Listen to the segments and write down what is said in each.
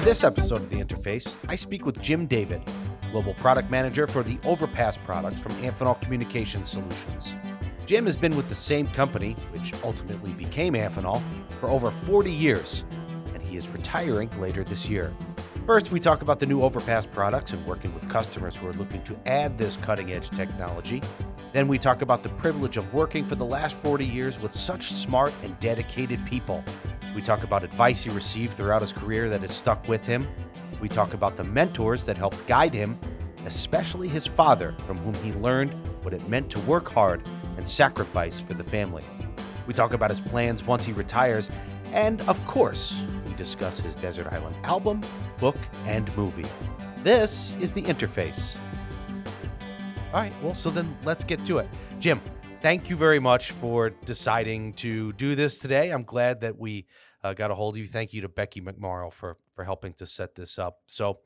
In this episode of The Interface, I speak with Jim David, Global Product Manager for the OverPass products from Amphenol Communications Solutions. Jim has been with the same company, which ultimately became Amphenol, for over 40 years, and he is retiring later this year. First, we talk about the new OverPass products and working with customers who are looking to add this cutting-edge technology. Then we talk about the privilege of working for the last 40 years with such smart and dedicated people. We talk about advice he received throughout his career that has stuck with him. We talk about the mentors that helped guide him, especially his father, from whom he learned what it meant to work hard and sacrifice for the family. We talk about his plans once he retires, and of course, we discuss his Desert Island album, book, and movie. This is The Interface. All right, well, so then let's get to it. Jim, thank you very much for deciding to do this today. I'm glad that we got a hold of you. Thank you to Becky McMorrow for helping to set this up. So,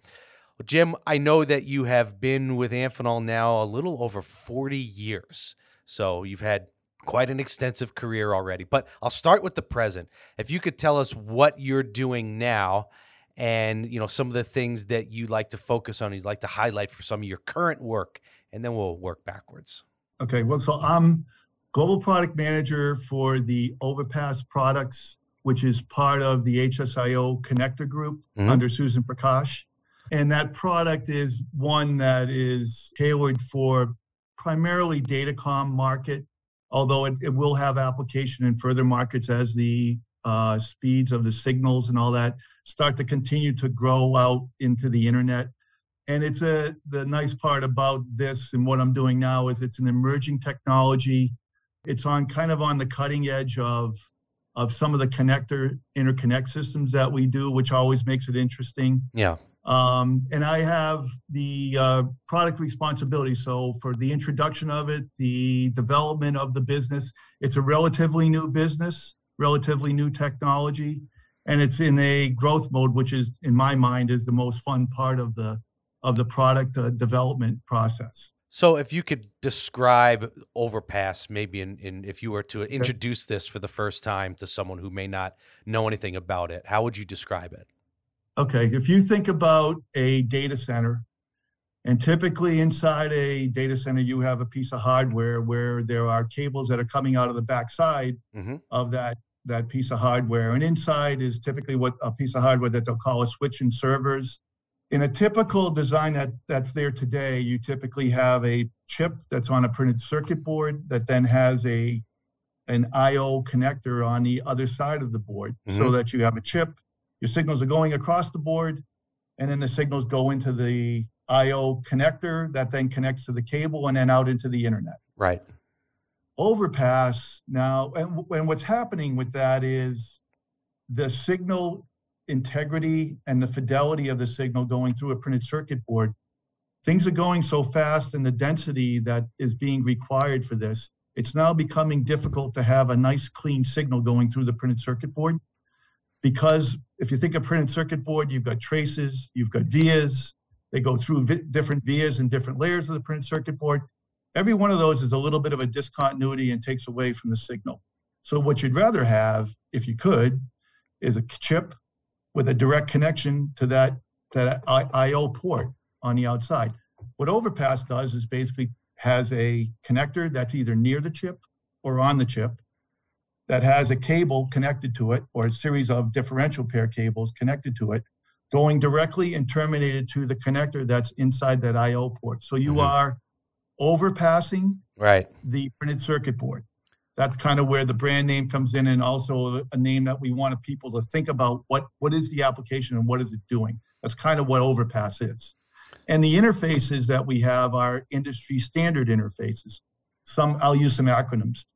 Jim, I know that you have been with Amphenol now a little over 40 years. So you've had quite an extensive career already. But I'll start with the present. If you could tell us what you're doing now, and you know some of the things that you like to focus on, you'd like to highlight for some of your current work, and then we'll work backwards. Okay, well, so I'm Global Product Manager for the OverPass products, which is part of the HSIO connector group under Susan Prakash. And that product is one that is tailored for primarily datacom market, although it will have application in further markets as the speeds of the signals and all that start to continue to grow out into the internet. And it's the nice part about this and what I'm doing now is it's an emerging technology. It's on kind of on the cutting edge of some of the interconnect systems that we do, which always makes it interesting. Yeah. And I have the product responsibility. So for the introduction of it, the development of the business, it's a relatively new business, relatively new technology, and it's in a growth mode, which is, in my mind, is the most fun part of the product development process. So if you could describe OverPass, maybe if you were to introduce this for the first time to someone who may not know anything about it, how would you describe it? Okay, if you think about a data center, and typically inside a data center, you have a piece of hardware where there are cables that are coming out of the backside of that piece of hardware. And inside is typically what a piece of hardware that they'll call a switch and servers. In a typical design that's there today, you typically have a chip that's on a printed circuit board that then has an I/O connector on the other side of the board, so that you have a chip, your signals are going across the board, and then the signals go into the I/O connector that then connects to the cable and then out into the internet. Right. OverPass now, and what's happening with that is the signal integrity and the fidelity of the signal going through a printed circuit board. Things are going so fast, and the density that is being required for this, it's now becoming difficult to have a nice clean signal going through the printed circuit board, because if you think of printed circuit board, you've got traces, you've got vias, they go through different vias and different layers of the printed circuit board. Every one of those is a little bit of a discontinuity and takes away from the signal. So what you'd rather have, if you could, is a chip with a direct connection to that I/O port on the outside. What OverPass does is basically has a connector that's either near the chip or on the chip that has a cable connected to it, or a series of differential pair cables connected to it, going directly and terminated to the connector that's inside that I/O port. So you are overpassing the printed circuit board. That's kind of where the brand name comes in, and also a name that we wanted people to think about what is the application and what is it doing. That's kind of what OverPass is. And the interfaces that we have are industry standard interfaces. I'll use some acronyms: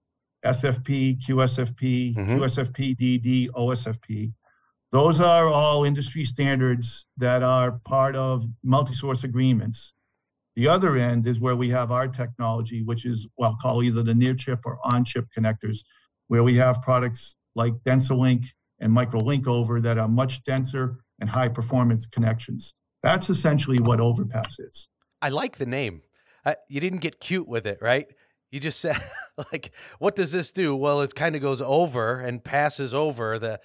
SFP, QSFP, QSFP DD, OSFP. Those are all industry standards that are part of multi-source agreements. The other end is where we have our technology, which is what I'll call either the near-chip or on-chip connectors, where we have products like Densalink and Microlink over that are much denser and high-performance connections. That's essentially what OverPass is. I like the name. You didn't get cute with it, right? You just said, like, what does this do? Well, it kind of goes over and passes over.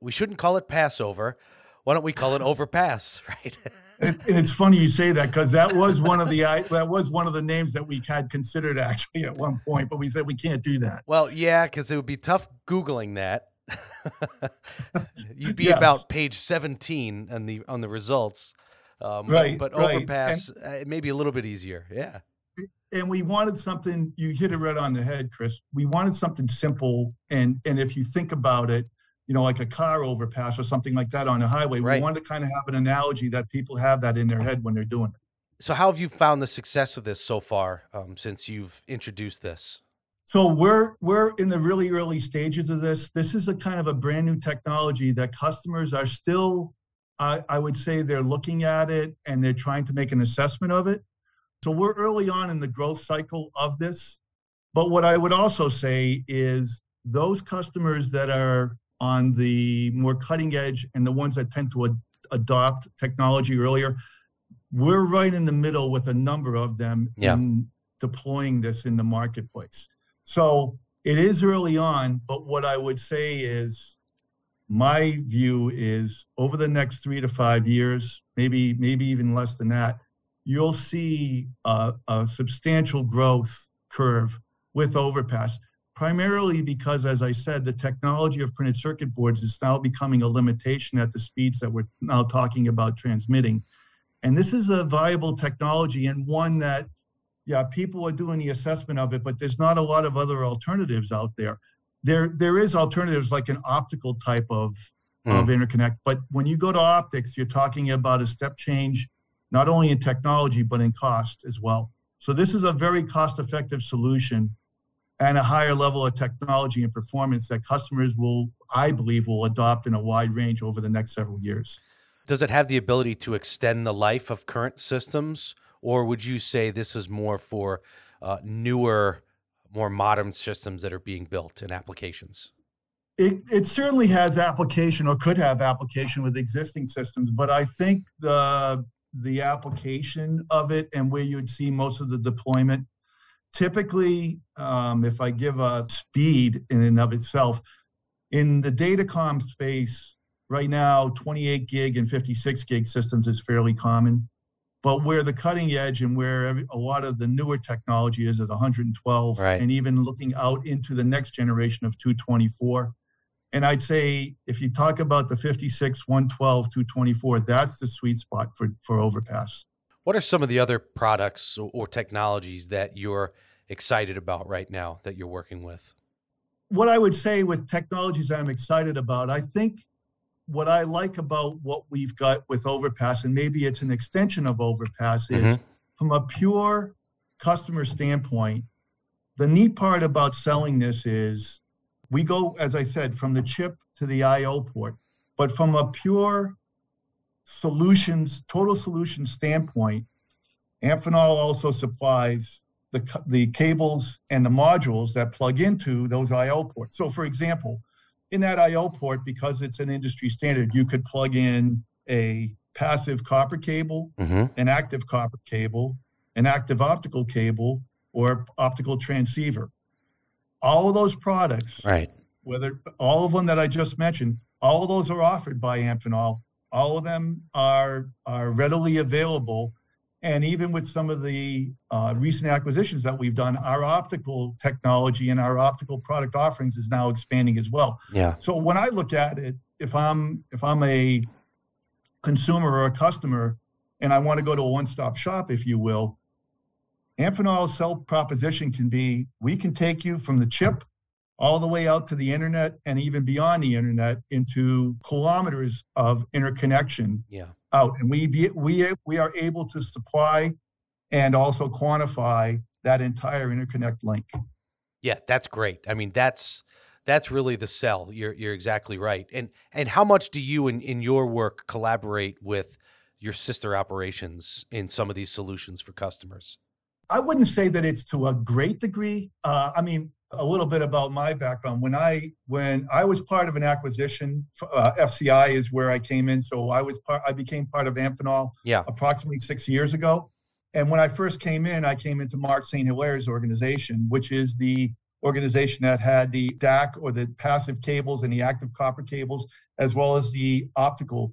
We shouldn't call it Passover. Why don't we call it OverPass, right? And it's funny you say that, because that was one of the names that we had considered actually at one point, but we said we can't do that. Well, yeah, because it would be tough Googling that. You'd be about page 17 on the results, right? But OverPass, it may be a little bit easier, yeah. And we wanted something. You hit it right on the head, Chris. We wanted something simple, and if you think about it, you know, like a car overpass or something like that on the highway. Right. We wanted to kind of have an analogy that people have that in their head when they're doing it. So how have you found the success of this so far since you've introduced this? So we're in the really early stages of this. This is a kind of a brand new technology that customers are still, I would say they're looking at it and they're trying to make an assessment of it. So we're early on in the growth cycle of this. But what I would also say is those customers that are on the more cutting edge and the ones that tend to adopt technology earlier, we're right in the middle with a number of them in deploying this in the marketplace. So it is early on, but what I would say is my view is over the next 3 to 5 years, maybe even less than that, you'll see a substantial growth curve with OverPass, primarily because, as I said, the technology of printed circuit boards is now becoming a limitation at the speeds that we're now talking about transmitting. And this is a viable technology and one that, people are doing the assessment of it, but there's not a lot of other alternatives out there. There is alternatives like an optical type of interconnect, but when you go to optics, you're talking about a step change, not only in technology, but in cost as well. So this is a very cost-effective solution and a higher level of technology and performance that customers will, I believe, will adopt in a wide range over the next several years. Does it have the ability to extend the life of current systems, or would you say this is more for newer, more modern systems that are being built and applications? It certainly has application or could have application with existing systems, but I think the application of it and where you'd see most of the deployment, typically, if I give a speed in and of itself, in the datacom space right now, 28 gig and 56 gig systems is fairly common. But where the cutting edge and where a lot of the newer technology is at 112, right, and even looking out into the next generation of 224. And I'd say if you talk about the 56, 112, 224, that's the sweet spot for OverPass. What are some of the other products or technologies that you're excited about right now that you're working with? What I would say with technologies I'm excited about, I think what I like about what we've got with OverPass, and maybe it's an extension of OverPass, is from a pure customer standpoint, the neat part about selling this is we go, as I said, from the chip to the I/O port, but from a pure total solution standpoint, Amphenol also supplies the cables and the modules that plug into those I/O ports. So for example, in that I/O port, because it's an industry standard, you could plug in a passive copper cable, an active copper cable, an active optical cable, or optical transceiver. All of those products, right, whether all of them that I just mentioned, all of those are offered by Amphenol. All of them are readily available, and even with some of the recent acquisitions that we've done, our optical technology and our optical product offerings is now expanding as well. Yeah. So when I look at it, if I'm a consumer or a customer, and I want to go to a one-stop shop, if you will, Amphenol's self proposition can be: we can take you from the chip all the way out to the internet and even beyond the internet into kilometers of interconnection out. And we are able to supply and also quantify that entire interconnect link. Yeah, that's great. I mean, that's really the sell. You're exactly right. And how much do you in your work collaborate with your sister operations in some of these solutions for customers? I wouldn't say that it's to a great degree. I mean, a little bit about my background. When I was part of an acquisition, FCI is where I came in. So I became part of Amphenol approximately 6 years ago. And when I first came in, I came into Mark St. Hilaire's organization, which is the organization that had the DAC, or the passive cables, and the active copper cables, as well as the optical,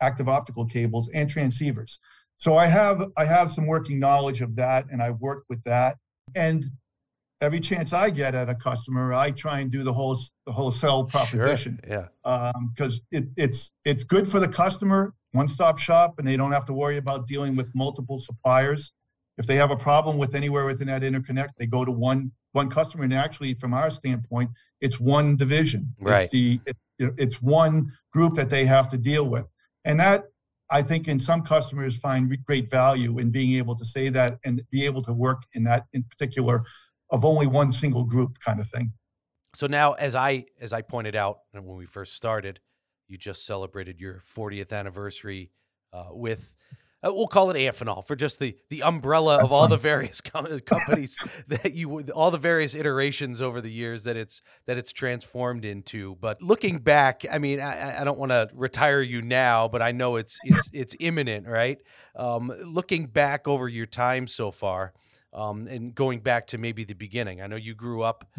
active optical cables and transceivers. So I have some working knowledge of that, and I worked with that. And every chance I get at a customer, I try and do the whole sell proposition. Sure, yeah. Because it's good for the customer, one-stop shop, and they don't have to worry about dealing with multiple suppliers. If they have a problem with anywhere within that interconnect, they go to one customer. And actually, from our standpoint, it's one division. Right. It's one group that they have to deal with. And that, I think, in some customers find great value in being able to say that and be able to work in that in particular of only one single group kind of thing. So now, as I pointed out when we first started, you just celebrated your 40th anniversary with... we'll call it Amphenol for just the umbrella of all the various companies that all the various iterations over the years that it's transformed into. But looking back, I mean, I don't want to retire you now, but I know it's imminent, right? Looking back over your time so far, and going back to maybe the beginning, I know you grew up,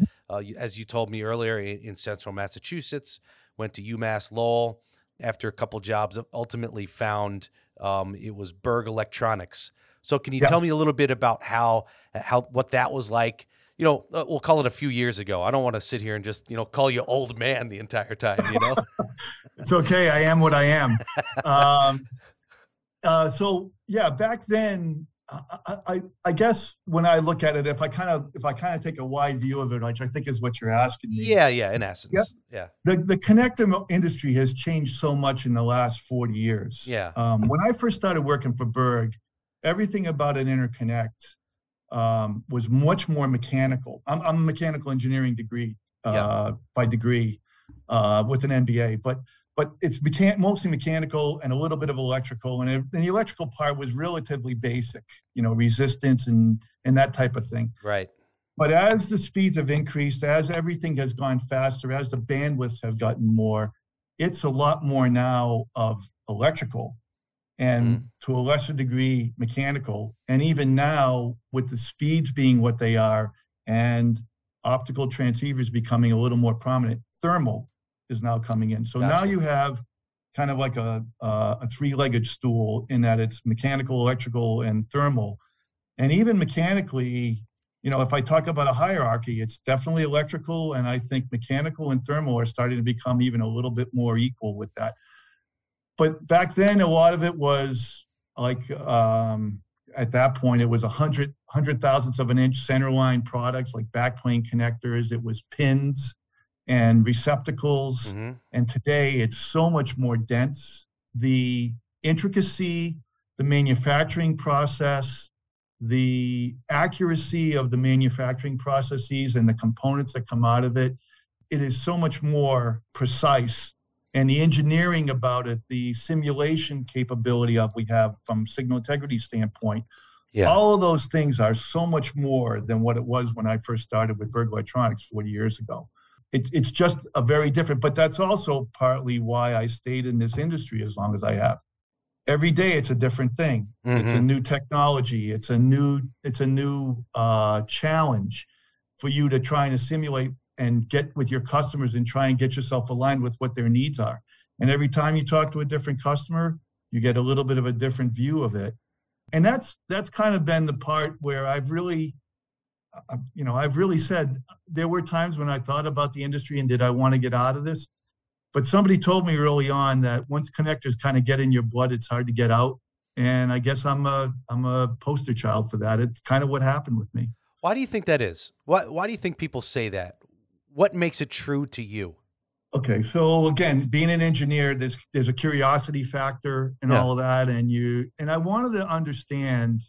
as you told me earlier, in central Massachusetts, went to UMass Lowell. After a couple jobs, ultimately found it was Berg Electronics. So can you tell me a little bit about what that was like? You know, we'll call it a few years ago. I don't want to sit here and just, call you old man the entire time, It's okay. I am what I am. Back then, I guess when I look at it, if I kind of take a wide view of it, which I think is what you're asking me. Yeah, in essence. Yep. Yeah. The connector industry has changed so much in the last 40 years. Yeah. When I first started working for Berg, everything about an interconnect was much more mechanical. I'm a mechanical engineering degree by degree with an MBA, but it's mostly mechanical and a little bit of electrical. And the electrical part was relatively basic, resistance and that type of thing. Right. But as the speeds have increased, as everything has gone faster, as the bandwidths have gotten more, it's a lot more now of electrical and to a lesser degree, mechanical. And even now with the speeds being what they are and optical transceivers becoming a little more prominent, thermal is now coming in. So Now you have kind of like a three-legged stool in that it's mechanical, electrical, and thermal. And even mechanically, if I talk about a hierarchy, it's definitely electrical, and I think mechanical and thermal are starting to become even a little bit more equal with that. But back then, a lot of it was like, at that point, it was 100 thousandths of an inch centerline products like backplane connectors. It was pins and receptacles. Mm-hmm. And today it's so much more dense. The intricacy, the manufacturing process, the accuracy of the manufacturing processes and the components that come out of it, it is so much more precise. And the engineering about it, the simulation capability we have from signal integrity standpoint, all of those things are so much more than what it was when I first started with Berg Electronics 40 years ago. It's just a very different, but that's also partly why I stayed in this industry as long as I have. Every day it's a different thing. Mm-hmm. It's a new technology. It's a new challenge for you to try and assimilate and get with your customers and try and get yourself aligned with what their needs are. And every time you talk to a different customer, you get a little bit of a different view of it. And that's kind of been the part where I've really said there were times when I thought about the industry and did I want to get out of this? But somebody told me early on that once connectors kind of get in your blood, it's hard to get out. And I guess I'm a poster child for that. It's kind of what happened with me. Why do you think that is? Why do you think people say that? What makes it true to you? Okay. So again, being an engineer, there's a curiosity factor and all of that. And I wanted to understand,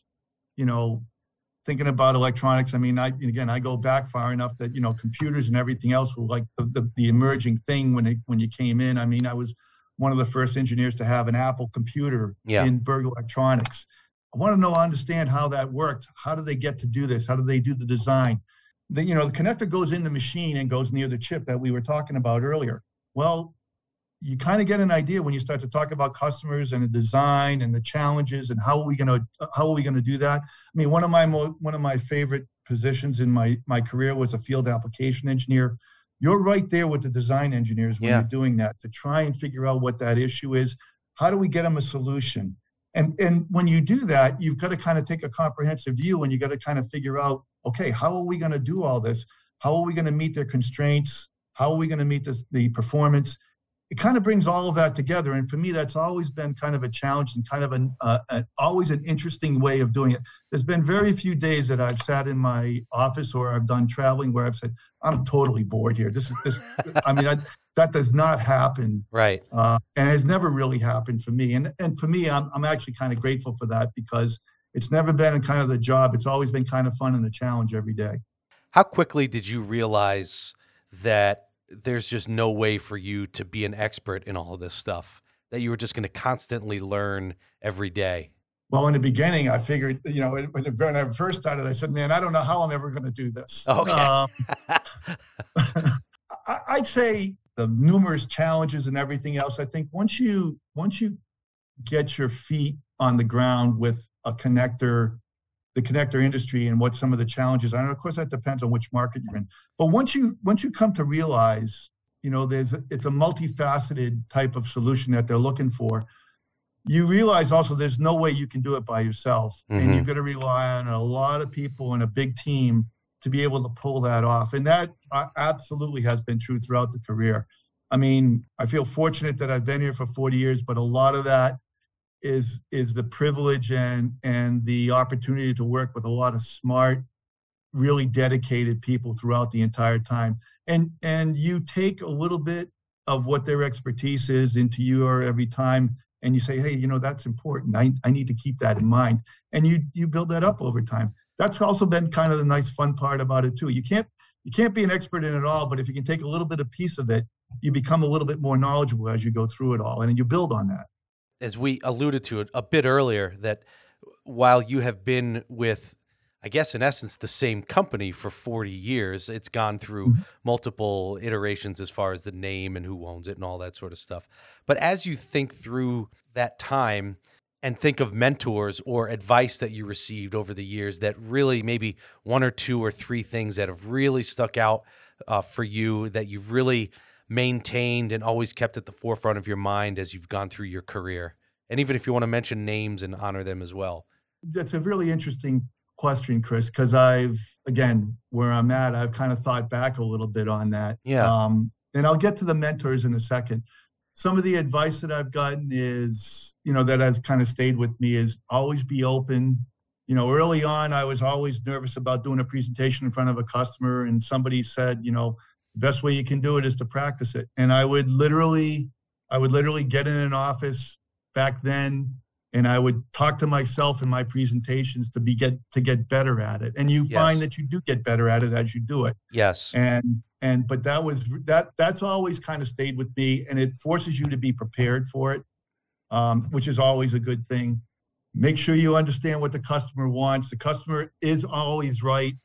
thinking about electronics, I mean, I go back far enough that, computers and everything else were like the emerging thing when you came in. I mean, I was one of the first engineers to have an Apple computer in Berg Electronics. I want to understand how that worked. How did they get to do this? How did they do the design? The connector goes in the machine and goes near the chip that we were talking about earlier. Well, you kind of get an idea when you start to talk about customers and the design and the challenges and how are we going to do that. I mean, one of my favorite positions in my career was a field application engineer. You're right there with the design engineers when you're doing that, to try and figure out what that issue is. How do we get them a solution? And when you do that, you've got to kind of take a comprehensive view, and you got to kind of figure out, okay, how are we going to do all this? How are we going to meet their constraints? How are we going to meet the performance? It kind of brings all of that together. And for me, that's always been kind of a challenge and kind of always an interesting way of doing it. There's been very few days that I've sat in my office or I've done traveling where I've said, I'm totally bored here. This is I mean, that does not happen. Right. And has never really happened for me. And for me, I'm actually kind of grateful for that, because it's never been kind of the job. It's always been kind of fun and a challenge every day. How quickly did you realize that there's just no way for you to be an expert in all of this stuff, that you were just going to constantly learn every day? Well, in the beginning, I figured, you know, when I first started, I said, man, I don't know how I'm ever going to do this. Okay. I'd say the numerous challenges and everything else. I think once you get your feet on the ground with a connector, the connector industry, and what some of the challenges are. And of course, that depends on which market you're in. But once you come to realize, you know, it's a multifaceted type of solution that they're looking for, you realize also there's no way you can do it by yourself. Mm-hmm. And you've got to rely on a lot of people and a big team to be able to pull that off. And that absolutely has been true throughout the career. I mean, I feel fortunate that I've been here for 40 years, but a lot of that is the privilege and the opportunity to work with a lot of smart, really dedicated people throughout the entire time. And you take a little bit of what their expertise is into your every time, and you say, hey, you know, that's important. I need to keep that in mind. And you build that up over time. That's also been kind of the nice fun part about it too. You can't be an expert in it all, but if you can take a little bit of piece of it, you become a little bit more knowledgeable as you go through it all, and you build on that. As we alluded to it a bit earlier, that while you have been with, I guess, in essence, the same company for 40 years, it's gone through multiple iterations as far as the name and who owns it and all that sort of stuff. But as you think through that time and think of mentors or advice that you received over the years, that really maybe one or two or three things that have really stuck out for you, that you've really maintained and always kept at the forefront of your mind as you've gone through your career? And even if you want to mention names and honor them as well. That's a really interesting question, Chris, because where I'm at, I've kind of thought back a little bit on that. Yeah. And I'll get to the mentors in a second. Some of the advice that I've gotten is, you know, that has kind of stayed with me is always be open. You know, early on, I was always nervous about doing a presentation in front of a customer, and somebody said, you know, best way you can do it is to practice it. And I would literally get in an office back then, and I would talk to myself in my presentations to get better at it. And you find that you do get better at it as you do it. Yes. And but that's always kind of stayed with me, and it forces you to be prepared for it, which is always a good thing. Make sure you understand what the customer wants. The customer is always right.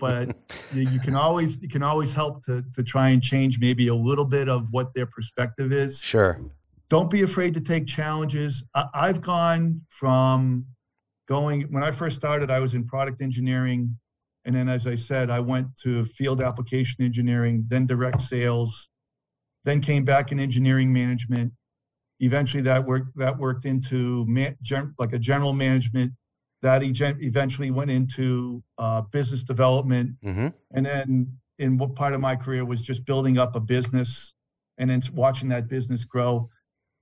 But you can always help to try and change maybe a little bit of what their perspective is. Sure. Don't be afraid to take challenges. I've gone from when I first started, I was in product engineering. And then, as I said, I went to field application engineering, then direct sales, then came back in engineering management. Eventually that worked into like a general management. That eventually went into business development. Mm-hmm. And then in what part of my career was just building up a business and then watching that business grow.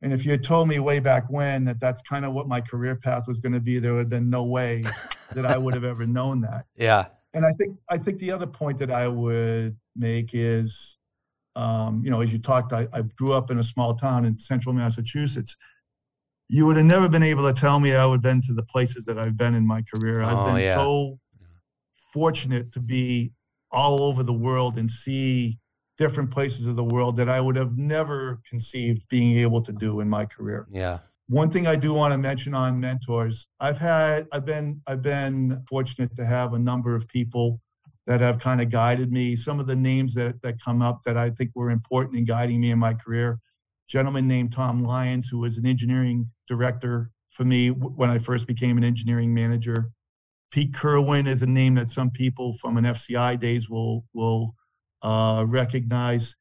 And if you had told me way back when that that's kind of what my career path was going to be, there would have been no way that I would have ever known that. Yeah. And I think the other point that I would make is, you know, as you talked, I grew up in a small town in central Massachusetts. You would have never been able to tell me I would have been to the places that I've been in my career. I've been so fortunate to be all over the world and see different places of the world that I would have never conceived being able to do in my career. Yeah. One thing I do want to mention on mentors, I've been fortunate to have a number of people that have kind of guided me. Some of the names that come up that I think were important in guiding me in my career. Gentleman named Tom Lyons, who was an engineering director for me when I first became an engineering manager. Pete Kerwin is a name that some people from an FCI days will recognize.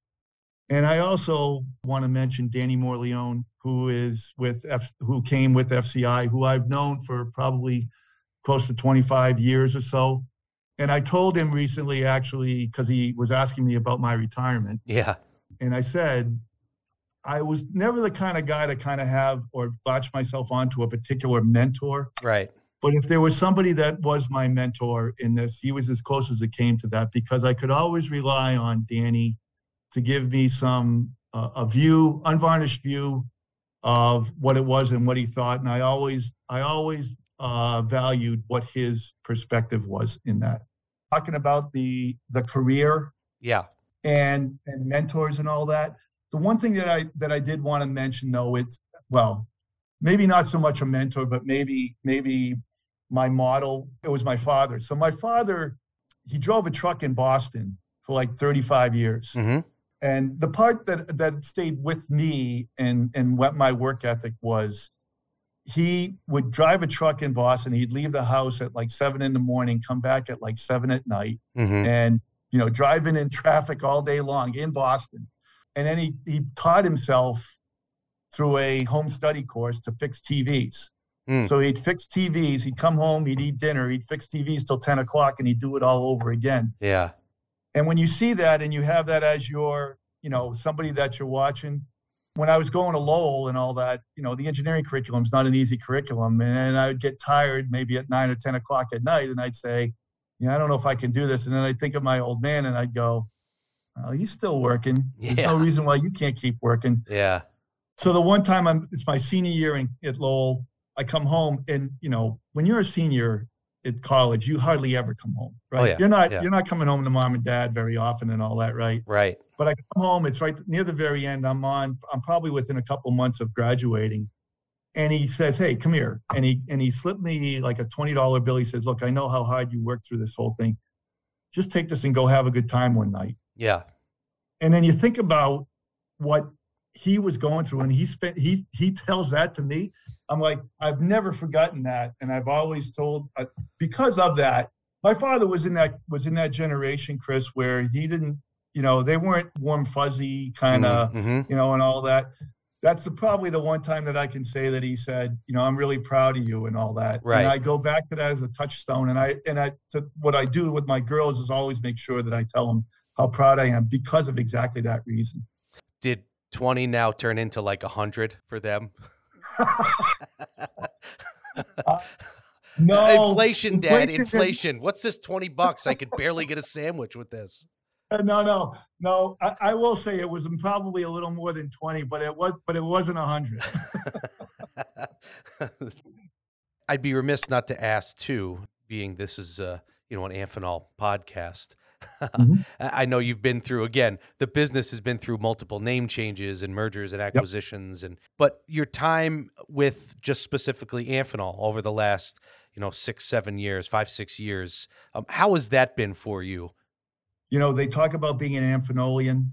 And I also want to mention Danny Morleone, who is with who came with FCI, who I've known for probably close to 25 years or so. And I told him recently, actually, because he was asking me about my retirement. Yeah. And I said, I was never the kind of guy to kind of have or latch myself onto a particular mentor. Right. But if there was somebody that was my mentor in this, he was as close as it came to that, because I could always rely on Danny to give me some, a view, unvarnished view of what it was and what he thought. And I always valued what his perspective was in that. Talking about the career, yeah, and mentors and all that. The one thing that I did want to mention, though, it's, well, maybe not so much a mentor, but maybe my model, it was my father. So my father, he drove a truck in Boston for like 35 years. Mm-hmm. And the part that stayed with me and what my work ethic was, he would drive a truck in Boston. He'd leave the house at like 7 in the morning, come back at like 7 at night, mm-hmm. and, you know, driving in traffic all day long in Boston. And then he taught himself through a home study course to fix TVs. Mm. So he'd fix TVs. He'd come home, he'd eat dinner, he'd fix TVs till 10 o'clock, and he'd do it all over again. Yeah. And when you see that and you have that as your, you know, somebody that you're watching, when I was going to Lowell and all that, you know, the engineering curriculum is not an easy curriculum. And I would get tired maybe at 9 or 10 o'clock at night. And I'd say, yeah, I don't know if I can do this. And then I'd think of my old man and I'd go, oh, he's still working. Yeah. There's no reason why you can't keep working. Yeah. So the one time it's my senior year at Lowell, I come home and, you know, when you're a senior at college, you hardly ever come home, right? Oh, yeah. You're not coming home to mom and dad very often and all that, right? Right. But I come home, it's right near the very end. I'm probably within a couple months of graduating. And he says, hey, come here. And he slipped me like a $20 bill. He says, look, I know how hard you worked through this whole thing. Just take this and go have a good time one night. Yeah. And then you think about what he was going through, and he tells that to me. I'm like, I've never forgotten that. And I've always told, because of that, my father was in that generation, Chris, where he didn't, you know, they weren't warm, fuzzy kind of, mm-hmm. you know, and all that. That's probably the one time that I can say that he said, you know, I'm really proud of you and all that. Right. And I go back to that as a touchstone. What I do with my girls is always make sure that I tell them how proud I am because of exactly that reason. Did 20 now turn into like 100 for them? No. Inflation, Dad. Inflation. What's this $20? I could barely get a sandwich with this. No. I will say it was probably a little more than 20, but it wasn't 100. I'd be remiss not to ask too, being this is an Amphenol podcast. Mm-hmm. I know you've been through, again, the business has been through multiple name changes and mergers and acquisitions, yep. but your time with just specifically Amphenol over the last, 5-6 years, how has that been for you? You know, they talk about being an Amphenolian,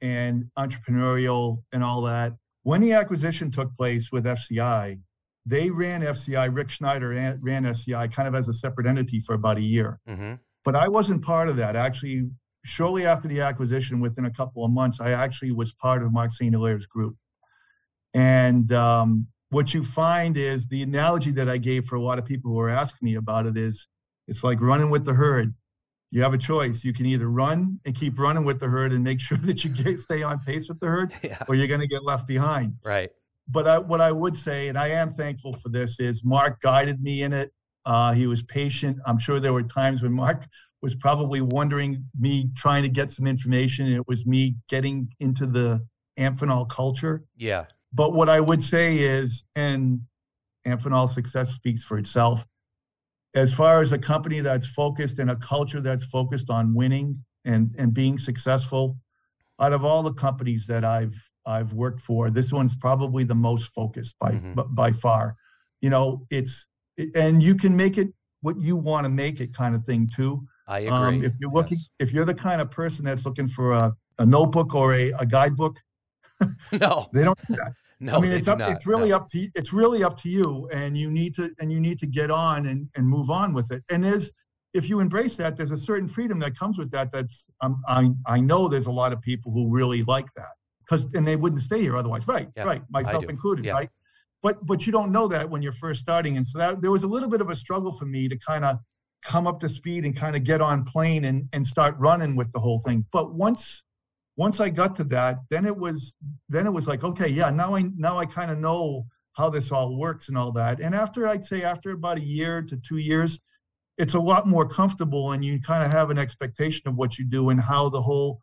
and entrepreneurial and all that. When the acquisition took place with FCI, they ran FCI. Rick Schneider ran FCI kind of as a separate entity for about a year. Mm-hmm. But I wasn't part of that. Actually, shortly after the acquisition, within a couple of months, I actually was part of Mark St. Hilaire's group. And what you find is the analogy that I gave for a lot of people who are asking me about it is, it's like running with the herd. You have a choice. You can either run and keep running with the herd and make sure that you stay on pace with the herd, or you're going to get left behind. Right. But what I would say, and I am thankful for this, is Mark guided me in it. He was patient. I'm sure there were times when Mark was probably wondering me trying to get some information, and it was me getting into the Amphenol culture. Yeah. But what I would say is, and Amphenol success speaks for itself, as far as a company that's focused and a culture that's focused on winning and being successful, out of all the companies that I've worked for, this one's probably the most focused by far. You know, it's, and you can make it what you want to make it kind of thing too. I agree. If you're looking, if you're the kind of person that's looking for a notebook or a guidebook, no, they don't do that. No, I mean, it's really up to you, and you need to get on and move on with it. And if you embrace that, there's a certain freedom that comes with that. That's I know there's a lot of people who really like that, and they wouldn't stay here otherwise. Right, yeah, right, myself included. Yeah. Right, but you don't know that when you're first starting, and so there was a little bit of a struggle for me to kind of come up to speed and kind of get on plane and start running with the whole thing. But once I got to that, then it was like, okay, yeah, now I kind of know how this all works and all that. And after about a year to 2 years, it's a lot more comfortable, and you kind of have an expectation of what you do and how the whole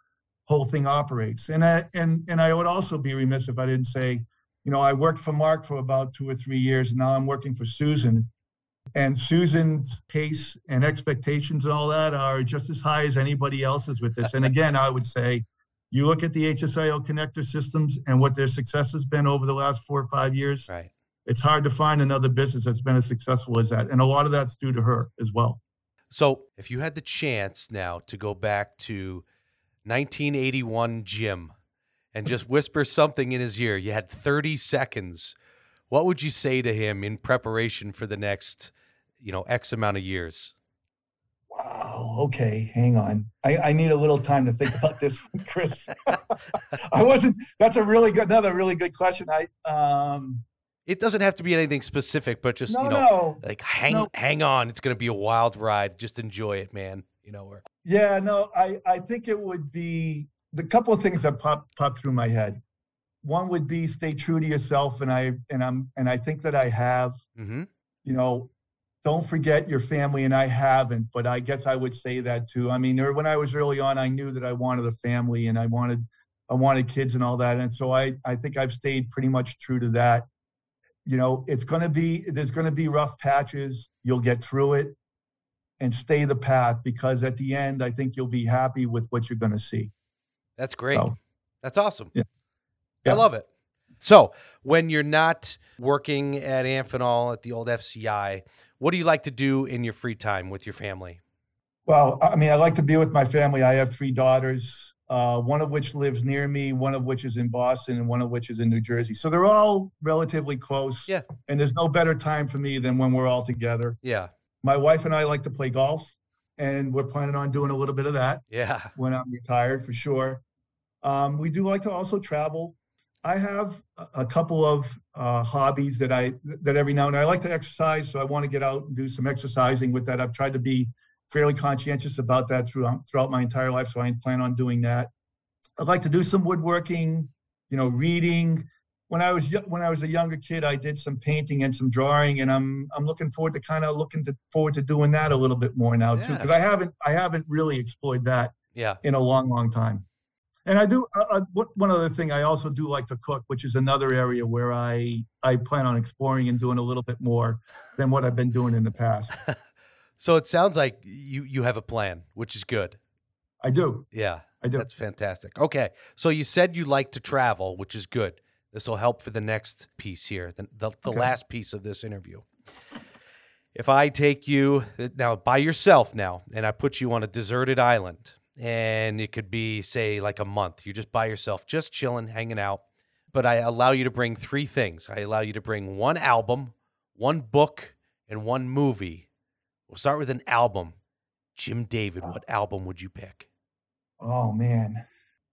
thing operates. And I would also be remiss if I didn't say, you know, I worked for Mark for about 2 or 3 years, and now I'm working for Susan. And Susan's pace and expectations and all that are just as high as anybody else's with this. And again, I would say, you look at the HSIO connector systems and what their success has been over the last 4 or 5 years. Right. It's hard to find another business that's been as successful as that. And a lot of that's due to her as well. So if you had the chance now to go back to 1981 Jim and just whisper something in his ear, you had 30 seconds. What would you say to him in preparation for the next, you know, X amount of years? Wow. Okay. Hang on. I need a little time to think about this one, Chris. That's another really good question. It doesn't have to be anything specific, but just, hang on. It's going to be a wild ride. Just enjoy it, man. You know, I think it would be the couple of things that popped through my head. One would be stay true to yourself. And I think that I have, you know, don't forget your family, and I haven't, but I guess I would say that too. I mean, when I was early on, I knew that I wanted a family, and I wanted kids and all that. And so I think I've stayed pretty much true to that. You know, there's going to be rough patches. You'll get through it, and stay the path, because at the end, I think you'll be happy with what you're going to see. That's great. So, that's awesome. Yeah. I love it. So when you're not working at Amphenol at the old FCI, what do you like to do in your free time with your family? Well, I mean, I like to be with my family. I have 3 daughters, one of which lives near me, one of which is in Boston, and one of which is in New Jersey. So they're all relatively close. Yeah. And there's no better time for me than when we're all together. Yeah. My wife and I like to play golf, and we're planning on doing a little bit of that. Yeah. When I'm retired, for sure. We do like to also travel. I have a couple of hobbies that every now and then, I like to exercise, so I want to get out and do some exercising with that. I've tried to be fairly conscientious about that throughout my entire life, so I plan on doing that. I'd like to do some woodworking, you know, reading. When I was a younger kid, I did some painting and some drawing, and I'm looking forward to doing that a little bit more now too, because I haven't really explored that in a long time. And I do one other thing. I also do like to cook, which is another area where I plan on exploring and doing a little bit more than what I've been doing in the past. So it sounds like you have a plan, which is good. I do. Yeah, I do. That's fantastic. Okay, so you said you like to travel, which is good. This will help for the next piece here, the last piece of this interview. If I take you now by yourself now, and I put you on a deserted island. And it could be, say, like a month. You're just by yourself, just chilling, hanging out. But I allow you to bring 3 things. I allow you to bring 1 album, 1 book, and 1 movie. We'll start with an album. Jim David, what album would you pick? Oh, man.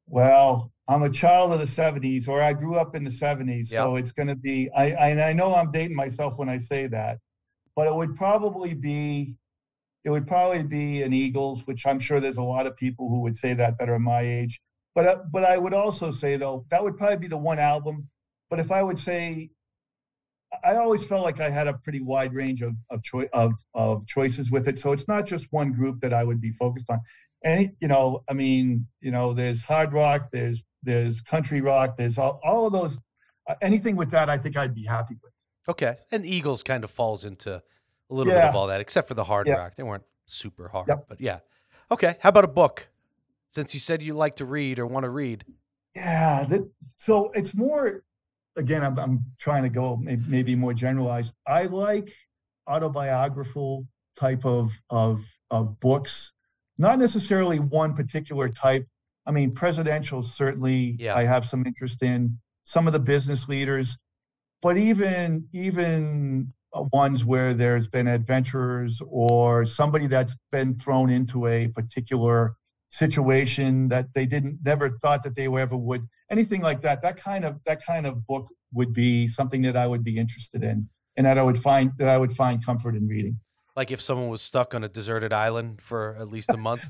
Well, I'm a child of the 70s, or I grew up in the 70s. Yep. So it's going to be, I know I'm dating myself when I say that, but it would probably be an Eagles, which I'm sure there's a lot of people who would say that are my age. But I would also say, though, that would probably be the 1 album. But if I would say, I always felt like I had a pretty wide range of choices with it. So it's not just one group that I would be focused on. And, you know, I mean, you know, there's hard rock, there's country rock, there's all of those. Anything with that, I think I'd be happy with. Okay. And Eagles kind of falls into a little bit of all that, except for the hard rock. They weren't super hard, but yeah. Okay, how about a book? Since you said you like to read or want to read. Yeah, so it's more, again, I'm trying to go maybe more generalized. I like autobiographical type of books, not necessarily one particular type. I mean, presidential, certainly I have some interest in. some of the business leaders, but even ones where there's been adventurers or somebody that's been thrown into a particular situation that they never thought that they ever would, anything like that. That kind of book would be something that I would be interested in, and that I would find comfort in reading. Like if someone was stuck on a deserted island for at least a month.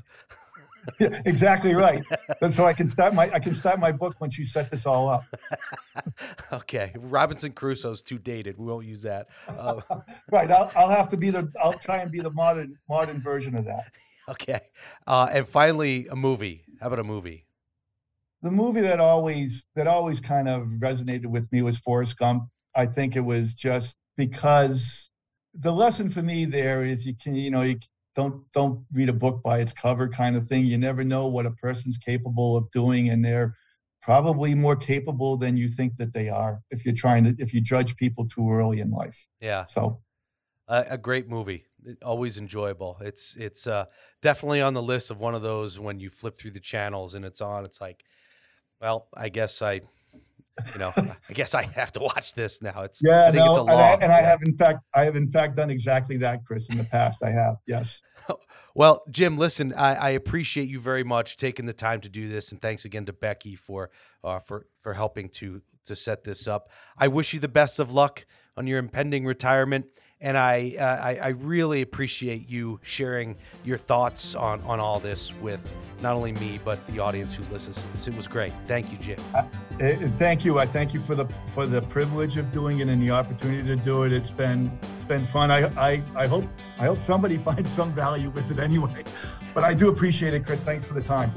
Yeah, exactly right. So I can start my book once you set this all up. Okay, Robinson Crusoe's too dated. We won't use that. Right. I'll have to be I'll try and be the modern version of that. Okay. And finally, a movie. How about a movie? The movie that always kind of resonated with me was Forrest Gump. I think it was just because the lesson for me there is don't read a book by its cover kind of thing. You never know what a person's capable of doing, and they're probably more capable than you think that they are if you judge people too early in life. Yeah. So a great movie. Always enjoyable. It's definitely on the list of one of those when you flip through the channels and it's on. It's like, well, I guess I have to watch this now. It's a long. I have in fact done exactly that, Chris, in the past. I have, yes. Well, Jim, listen, I appreciate you very much taking the time to do this, and thanks again to Becky for helping to set this up. I wish you the best of luck on your impending retirement. And I really appreciate you sharing your thoughts on all this with not only me, but the audience who listens to this. It was great. Thank you, Jim. Thank you. I thank you for the privilege of doing it and the opportunity to do it. It's been fun. I hope somebody finds some value with it anyway, but I do appreciate it, Chris. Thanks for the time.